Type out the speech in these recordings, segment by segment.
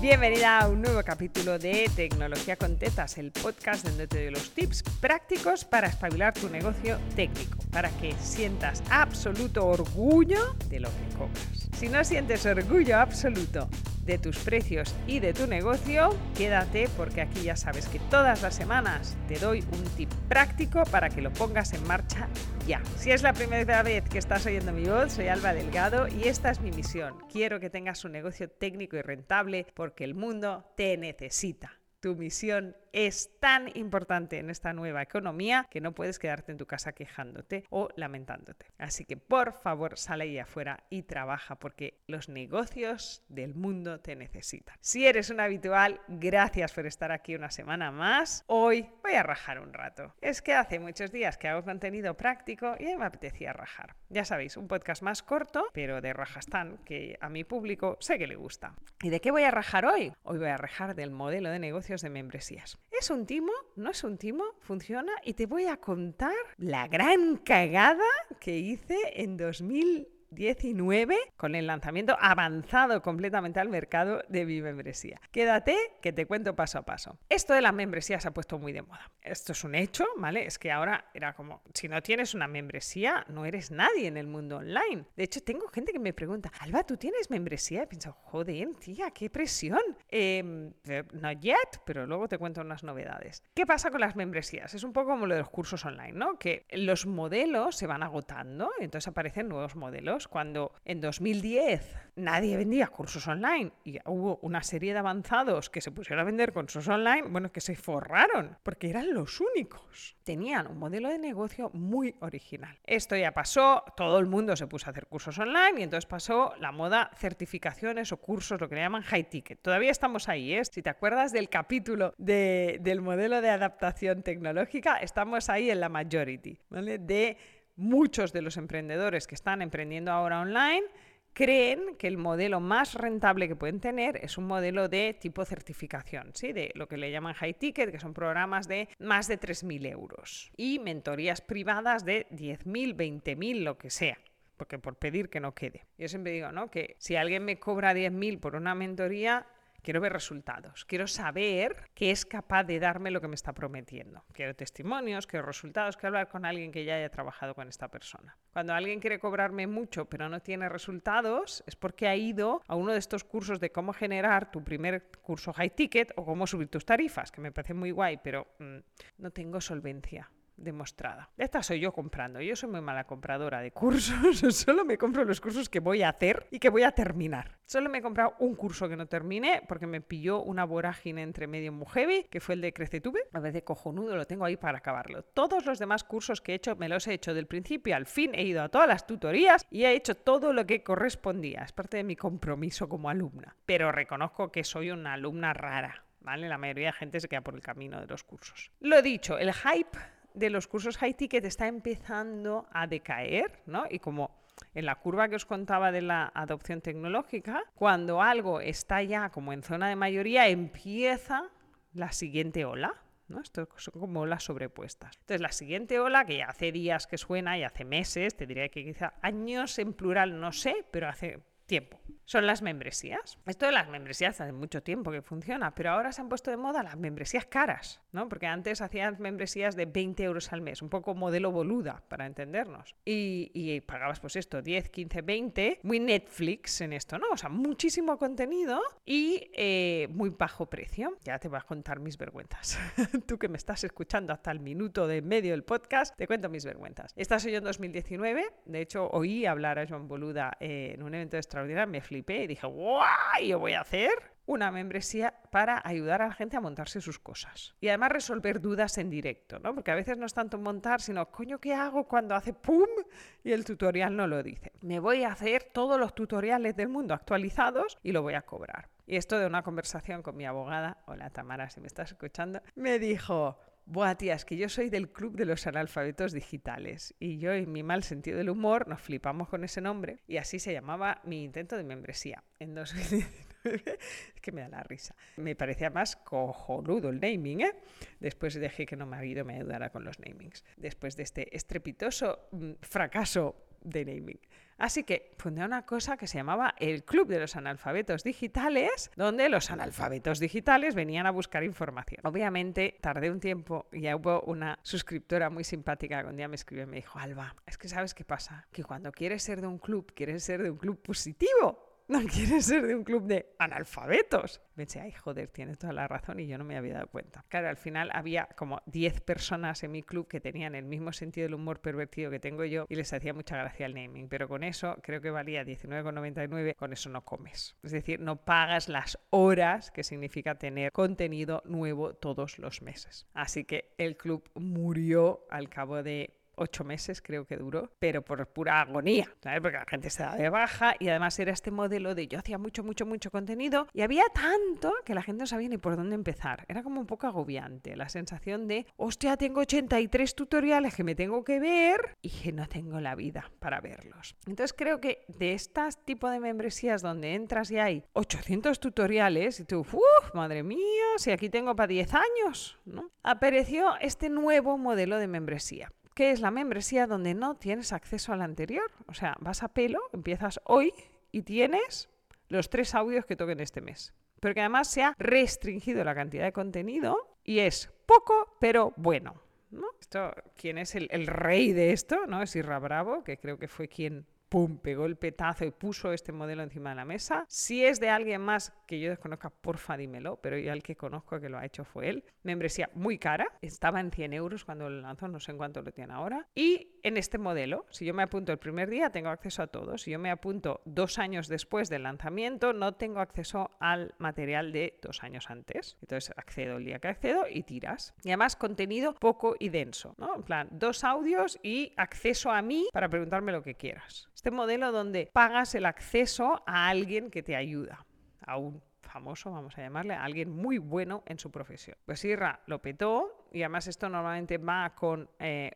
Bienvenida a un nuevo capítulo de Tecnología con Tetas, el podcast donde te doy los tips prácticos para espabilar tu negocio técnico, para que sientas absoluto orgullo de lo que cobras. Si no sientes orgullo absoluto de tus precios y de tu negocio, quédate porque aquí ya sabes que todas las semanas te doy un tip práctico para que lo pongas en marcha ya. Si es la primera vez que estás oyendo mi voz, soy Alba Delgado y esta es mi misión. Quiero que tengas un negocio técnico y rentable porque el mundo te necesita. Tu misión es tan importante en esta nueva economía que no puedes quedarte en tu casa quejándote o lamentándote. Así que, por favor, sal ahí afuera y trabaja porque los negocios del mundo te necesitan. Si eres un habitual, gracias por estar aquí una semana más. Hoy voy a rajar un rato. Es que hace muchos días que hago contenido práctico y me apetecía rajar. Ya sabéis, un podcast más corto, pero de rajastán, que a mi público sé que le gusta. ¿Y de qué voy a rajar hoy? Hoy voy a rajar del modelo de negocio de membresías. ¿Es un timo? ¿No es un timo? ¿Funciona? Y te voy a contar la gran cagada que hice en 2019 con el lanzamiento avanzado completamente al mercado de mi membresía. Quédate que te cuento paso a paso. Esto de las membresías se ha puesto muy de moda. Esto es un hecho, ¿vale? Es que ahora era como, si no tienes una membresía, no eres nadie en el mundo online. De hecho, tengo gente que me pregunta, Alba, ¿tú tienes membresía? Y pienso, joder, tía, qué presión. No yet, pero luego te cuento unas novedades. ¿Qué pasa con las membresías? Es un poco como lo de los cursos online, ¿no? Que los modelos se van agotando, entonces aparecen nuevos modelos. Cuando en 2010 nadie vendía cursos online y hubo una serie de avanzados que se pusieron a vender cursos online, bueno, que se forraron porque eran los únicos. Tenían un modelo de negocio muy original. Esto ya pasó, todo el mundo se puso a hacer cursos online y entonces pasó la moda certificaciones o cursos, lo que le llaman high ticket. Todavía estamos ahí, ¿eh? Si te acuerdas del capítulo del modelo de adaptación tecnológica, estamos ahí en la majority, ¿vale? De muchos de los emprendedores que están emprendiendo ahora online creen que el modelo más rentable que pueden tener es un modelo de tipo certificación, ¿sí? De lo que le llaman high ticket, que son programas de más de 3.000 euros y mentorías privadas de 10.000, 20.000, lo que sea. Porque por pedir que no quede. Yo siempre digo, ¿no? Que si alguien me cobra 10.000 por una mentoría, quiero ver resultados, quiero saber que es capaz de darme lo que me está prometiendo. Quiero testimonios, quiero resultados, quiero hablar con alguien que ya haya trabajado con esta persona. Cuando alguien quiere cobrarme mucho pero no tiene resultados, es porque ha ido a uno de estos cursos de cómo generar tu primer curso high ticket o cómo subir tus tarifas, que me parece muy guay, pero no tengo solvencia demostrada. Esta soy yo comprando. Yo soy muy mala compradora de cursos. Solo me compro los cursos que voy a hacer y que voy a terminar. Solo me he comprado un curso que no terminé porque me pilló una vorágine entre medio muy heavy, que fue el de CreceTube. A veces cojonudo lo tengo ahí para acabarlo. Todos los demás cursos que he hecho me los he hecho del principio al fin. He ido a todas las tutorías y he hecho todo lo que correspondía. Es parte de mi compromiso como alumna. Pero reconozco que soy una alumna rara, ¿vale? La mayoría de gente se queda por el camino de los cursos. Lo dicho, el hype de los cursos high ticket está empezando a decaer, ¿no? Y como en la curva que os contaba de la adopción tecnológica, cuando algo está ya como en zona de mayoría, empieza la siguiente ola, ¿no? Esto son como olas sobrepuestas. Entonces, la siguiente ola, que ya hace días que suena y hace meses, te diría que quizá años en plural, no sé, pero hace tiempo. Son las membresías. Esto de las membresías hace mucho tiempo que funciona, pero ahora se han puesto de moda las membresías caras, ¿no? Porque antes hacían membresías de 20 euros al mes, un poco modelo Boluda, para entendernos. Y pagabas pues esto, 10, 15, 20, muy Netflix en esto, ¿no? O sea, muchísimo contenido y muy bajo precio. Ya te voy a contar mis vergüenzas. Tú que me estás escuchando hasta el minuto de medio del podcast, te cuento mis vergüenzas. Esta soy yo en 2019. De hecho, oí hablar a Joan Boluda en un evento extraordinario. Me flipé y dije, ¡guau! Yo voy a hacer una membresía para ayudar a la gente a montarse sus cosas. Y además resolver dudas en directo, ¿no? Porque a veces no es tanto montar, sino, coño, ¿qué hago cuando hace pum? Y el tutorial no lo dice. Me voy a hacer todos los tutoriales del mundo actualizados y lo voy a cobrar. Y esto de una conversación con mi abogada, hola Tamara, si me estás escuchando, me dijo, buah, tía, es que yo soy del club de los analfabetos digitales y yo en mi mal sentido del humor nos flipamos con ese nombre y así se llamaba mi intento de membresía en 2019. Es que me da la risa. Me parecía más cojonudo el naming, ¿eh? Después dejé que no me ha ido, me ayudara con los namings. Después de este estrepitoso fracaso de naming. Así que fundé una cosa que se llamaba el Club de los Analfabetos Digitales, donde los analfabetos digitales venían a buscar información. Obviamente tardé un tiempo y ya hubo una suscriptora muy simpática que un día me escribió y me dijo: Alba, es que ¿sabes qué pasa? Que cuando quieres ser de un club, quieres ser de un club positivo. No quieres ser de un club de analfabetos. Pensé, ay, joder, tienes toda la razón y yo no me había dado cuenta. Claro, al final había como 10 personas en mi club que tenían el mismo sentido del humor pervertido que tengo yo y les hacía mucha gracia el naming, pero con eso creo que valía 19,99, con eso no comes. Es decir, no pagas las horas que significa tener contenido nuevo todos los meses. Así que el club murió al cabo de 8 meses, creo que duró, pero por pura agonía, ¿sabes? Porque la gente se daba de baja y además era este modelo de yo hacía mucho contenido y había tanto que la gente no sabía ni por dónde empezar. Era como un poco agobiante la sensación de, hostia, tengo 83 tutoriales que me tengo que ver y que no tengo la vida para verlos. Entonces creo que de este tipo de membresías donde entras y hay 800 tutoriales y tú, uff, madre mía, si aquí tengo para 10 años, ¿no? Apareció este nuevo modelo de membresía, que es la membresía donde no tienes acceso al anterior. O sea, vas a pelo, empiezas hoy y tienes los 3 audios que toquen este mes. Pero que además se ha restringido la cantidad de contenido y es poco, pero bueno, ¿no? Esto, ¿quién es el rey de esto? ¿No? Es Isra Bravo, que creo que fue quien ¡pum!, pegó el petazo y puso este modelo encima de la mesa. Si es de alguien más que yo desconozca, porfa, dímelo, pero yo al que conozco que lo ha hecho fue él. Membresía muy cara, estaba en 100 euros cuando lo lanzó, no sé en cuánto lo tiene ahora. Y en este modelo, si yo me apunto el primer día, tengo acceso a todo. Si yo me apunto 2 años después del lanzamiento, no tengo acceso al material de 2 años antes. Entonces accedo el día que accedo y tiras. Y además contenido poco y denso, ¿no? En plan, 2 audios y acceso a mí para preguntarme lo que quieras. Este modelo donde pagas el acceso a alguien que te ayuda, a un famoso, vamos a llamarle, a alguien muy bueno en su profesión. Pues Isra lo petó y además esto normalmente va con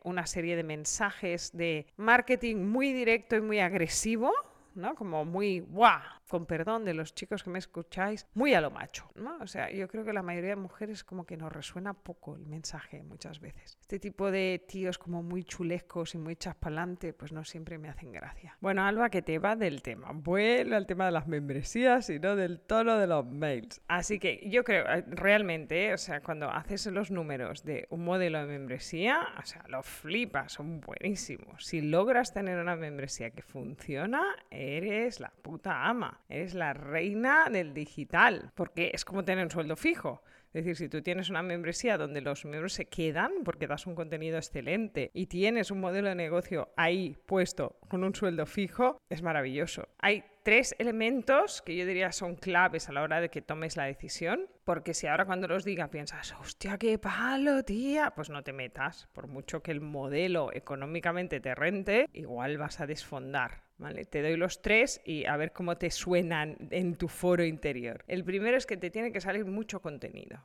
una serie de mensajes de marketing muy directo y muy agresivo, ¿no? Como muy guau, con perdón de los chicos que me escucháis, muy a lo macho, ¿no? O sea, yo creo que la mayoría de mujeres como que nos resuena poco el mensaje muchas veces. Este tipo de tíos como muy chulescos y muy chaspalante, pues no siempre me hacen gracia. Bueno, Alba, que te va del tema. Vuelve al tema de las membresías y no del tono de los mails. Así que yo creo, realmente, o sea, cuando haces los números de un modelo de membresía, o sea, los flipas, son buenísimos. Si logras tener una membresía que funciona, eres la puta ama, eres la reina del digital, porque es como tener un sueldo fijo. Es decir, si tú tienes una membresía donde los miembros se quedan porque das un contenido excelente y tienes un modelo de negocio ahí puesto con un sueldo fijo, es maravilloso. Hay 3 elementos que yo diría son claves a la hora de que tomes la decisión, porque si ahora cuando los diga piensas, hostia, qué palo, tía, pues no te metas. Por mucho que el modelo económicamente te rente, igual vas a desfondar, ¿vale? Te doy los 3 y a ver cómo te suenan en tu foro interior. El primero es que te tiene que salir mucho contenido.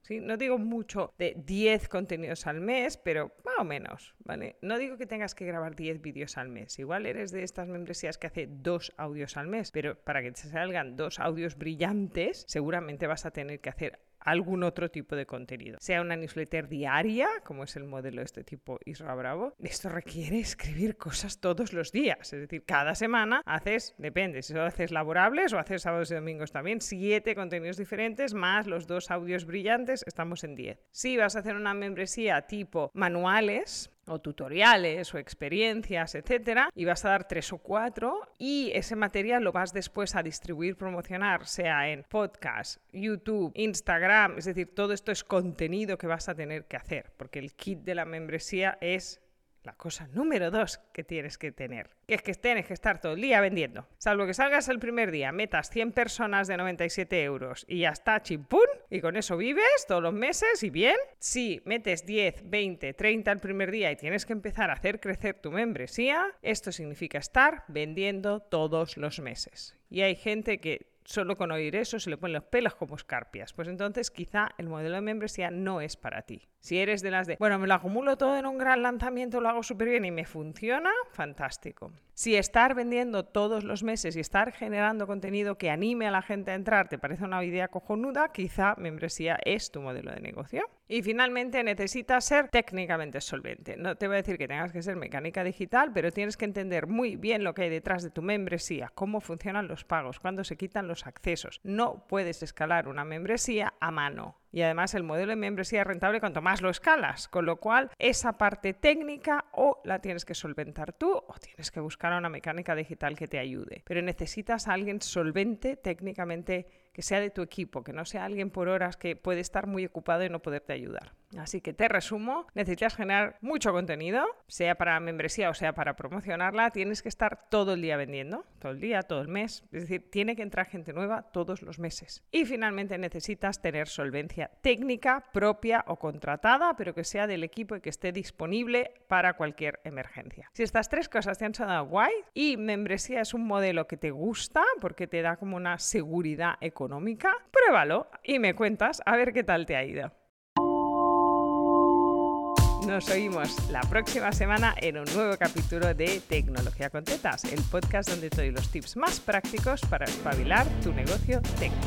¿Sí? No digo mucho de 10 contenidos al mes, pero más o menos, ¿vale? No digo que tengas que grabar 10 vídeos al mes. Igual eres de estas membresías que hace 2 audios al mes, pero para que te salgan 2 audios brillantes, seguramente vas a tener que hacer algún otro tipo de contenido. Sea una newsletter diaria, como es el modelo de este tipo Isra Bravo. Esto requiere escribir cosas todos los días. Es decir, cada semana haces, depende, si solo haces laborables o haces sábados y domingos también, 7 contenidos diferentes más los 2 audios brillantes, estamos en 10. Si vas a hacer una membresía tipo manuales, o tutoriales, o experiencias, etcétera, y vas a dar 3 o 4 y ese material lo vas después a distribuir, promocionar, sea en podcast, YouTube, Instagram, es decir, todo esto es contenido que vas a tener que hacer, porque el kit de la membresía es la cosa número 2 que tienes que tener, que es que tienes que estar todo el día vendiendo. Salvo que salgas el primer día, metas 100 personas de 97 euros y ya está, chimpún, y con eso vives todos los meses y bien. Si metes 10, 20, 30 el primer día y tienes que empezar a hacer crecer tu membresía, esto significa estar vendiendo todos los meses. Y hay gente que solo con oír eso se le ponen los pelos como escarpias. Pues entonces quizá el modelo de membresía no es para ti. Si eres de las de, bueno, me lo acumulo todo en un gran lanzamiento, lo hago súper bien y me funciona, fantástico. Si estar vendiendo todos los meses y estar generando contenido que anime a la gente a entrar te parece una idea cojonuda, quizá membresía es tu modelo de negocio. Y finalmente necesitas ser técnicamente solvente. No te voy a decir que tengas que ser mecánica digital, pero tienes que entender muy bien lo que hay detrás de tu membresía, cómo funcionan los pagos, cuándo se quitan los accesos. No puedes escalar una membresía a mano. Y además el modelo de membresía es rentable cuanto más lo escalas, con lo cual esa parte técnica o la tienes que solventar tú o tienes que buscar a una mecánica digital que te ayude. Pero necesitas a alguien solvente técnicamente, que sea de tu equipo, que no sea alguien por horas que puede estar muy ocupado y no poderte ayudar. Así que te resumo, necesitas generar mucho contenido, sea para membresía o sea para promocionarla, tienes que estar todo el día vendiendo, todo el día, todo el mes, es decir, tiene que entrar gente nueva todos los meses. Y finalmente necesitas tener solvencia técnica propia o contratada, pero que sea del equipo y que esté disponible para cualquier emergencia. Si estas tres cosas te han sonado guay y membresía es un modelo que te gusta porque te da como una seguridad económica, pruébalo y me cuentas a ver qué tal te ha ido. Nos oímos la próxima semana en un nuevo capítulo de Tecnología con Tetas, el podcast donde te doy los tips más prácticos para espabilar tu negocio técnico.